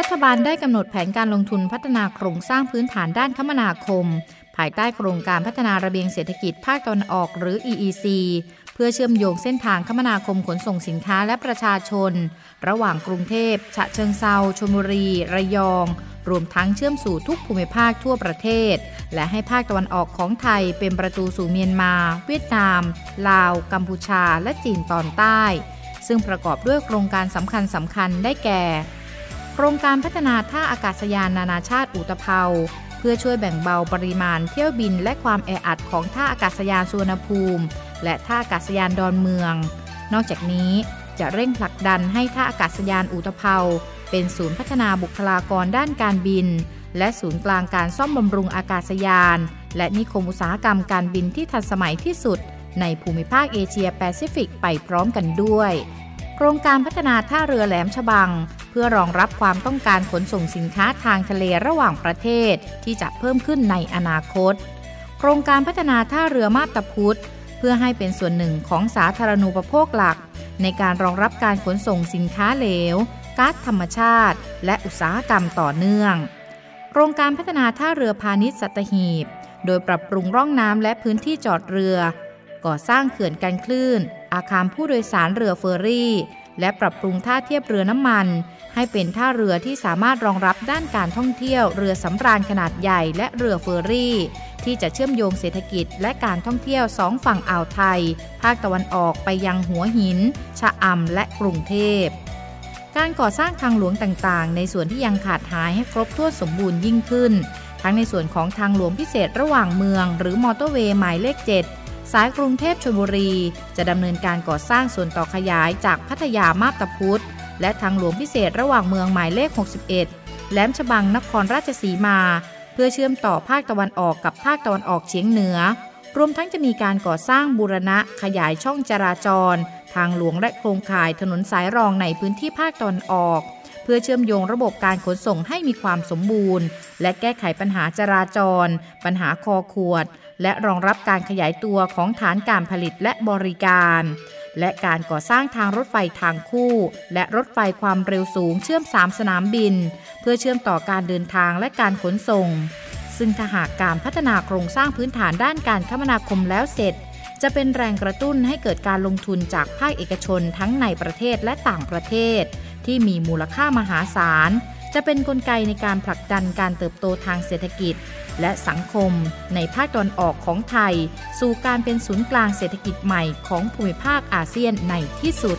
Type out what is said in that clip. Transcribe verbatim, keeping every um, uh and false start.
รัฐบาลได้กำหนดแผนการลงทุนพัฒนาโครงสร้างพื้นฐานด้านคมนาคมภายใต้โครงการพัฒนาระเบียงเศรษฐกิจภาคตะวันออกหรือ อี อี ซี เพื่อเชื่อมโยงเส้นทางคมนาคมขนส่งสินค้าและประชาชนระหว่างกรุงเทพฉะเชิงเทราชลบุรีระยองรวมทั้งเชื่อมสู่ทุกภูมิภาคทั่วประเทศและให้ภาคตะวันออกของไทยเป็นประตูสู่เมียนมาเวียดนามลาวกัมพูชาและจีนตอนใต้ซึ่งประกอบด้วยโครงการสำคัญสำคัญได้แก่โครงการพัฒนาท่าอากาศยานนานาชาติอุตภาวเพื่อช่วยแบ่งเบาปริมาณเที่ยวบินและความแออัดของท่าอากาศยานสุวรรณภูมิและท่าอากาศยานดอนเมืองนอกจากนี้จะเร่งผลักดันให้ท่าอากาศยานอุตภาวเป็นศูนย์พัฒนาบุคลากรด้านการบินและศูนย์กลางการซ่อมบำรุงอากาศยานและนิคมอุตสาหกรรมการบินที่ทันสมัยที่สุดในภูมิภาคเอเชียแปซิฟิกไปพร้อมกันด้วยโครงการพัฒนาท่าเรือแหลมฉบังเพื่อรองรับความต้องการขนส่งสินค้าทางทะเลระหว่างประเทศที่จะเพิ่มขึ้นในอนาคตโครงการพัฒนาท่าเรือมาบตาพุธเพื่อให้เป็นส่วนหนึ่งของสาธารณูปโภคหลักในการรองรับการขนส่งสินค้าเหลวก๊าซธรรมชาติและอุตสาหกรรมต่อเนื่องโครงการพัฒนาท่าเรือพาณิชย์สัตหีบโดยปรับปรุงร่องน้ำและพื้นที่จอดเรือก่อสร้างเขื่อนกันคลื่นอาคารผู้โดยสารเรือเฟอร์รี่และปรับปรุงท่าเทียบเรือน้ำมันให้เป็นท่าเรือที่สามารถรองรับด้านการท่องเที่ยวเรือสำราญขนาดใหญ่และเรือเฟอร์รี่ที่จะเชื่อมโยงเศรษฐกิจและการท่องเที่ยวสองฝั่งอ่าวไทยภาคตะวันออกไปยังหัวหินชะอำและกรุงเทพการก่อสร้างทางหลวงต่างๆในส่วนที่ยังขาดหายให้ครบถ้วนสมบูรณ์ยิ่งขึ้นทั้งในส่วนของทางหลวงพิเศษระหว่างเมืองหรือมอเตอร์เวย์หมายเลขเจ็ดสายกรุงเทพชลบุรีจะดำเนินการก่อสร้างส่วนต่อขยายจากพัทยามาบตาพุธและทางหลวงพิเศษระหว่างเมืองหมายเลขหกสิบเอ็ดแหลมฉบังนครราชสีมาเพื่อเชื่อมต่อภาคตะวันออกกับภาคตะวันออกเฉียงเหนือรวมทั้งจะมีการก่อสร้างบูรณะขยายช่องจราจรทางหลวงและโครงข่ายถนนสายรองในพื้นที่ภาคตะวันออกเพื่อเชื่อมโยงระบบการขนส่งให้มีความสมบูรณ์และแก้ไขปัญหาจราจรปัญหาคอขวดและรองรับการขยายตัวของฐานการผลิตและบริการและการก่อสร้างทางรถไฟทางคู่และรถไฟความเร็วสูงเชื่อมสามสนามบินเพื่อเชื่อมต่อการเดินทางและการขนส่งซึ่งถ้าหากการพัฒนาโครงสร้างพื้นฐานด้านการคมนาคมแล้วเสร็จจะเป็นแรงกระตุ้นให้เกิดการลงทุนจากภาคเอกชนทั้งในประเทศและต่างประเทศที่มีมูลค่ามหาศาลจะเป็นกลไกในการผลักดันการเติบโตทางเศรษฐกิจและสังคมในภาคตะวันออกของไทยสู่การเป็นศูนย์กลางเศรษฐกิจใหม่ของภูมิภาคอาเซียนในที่สุด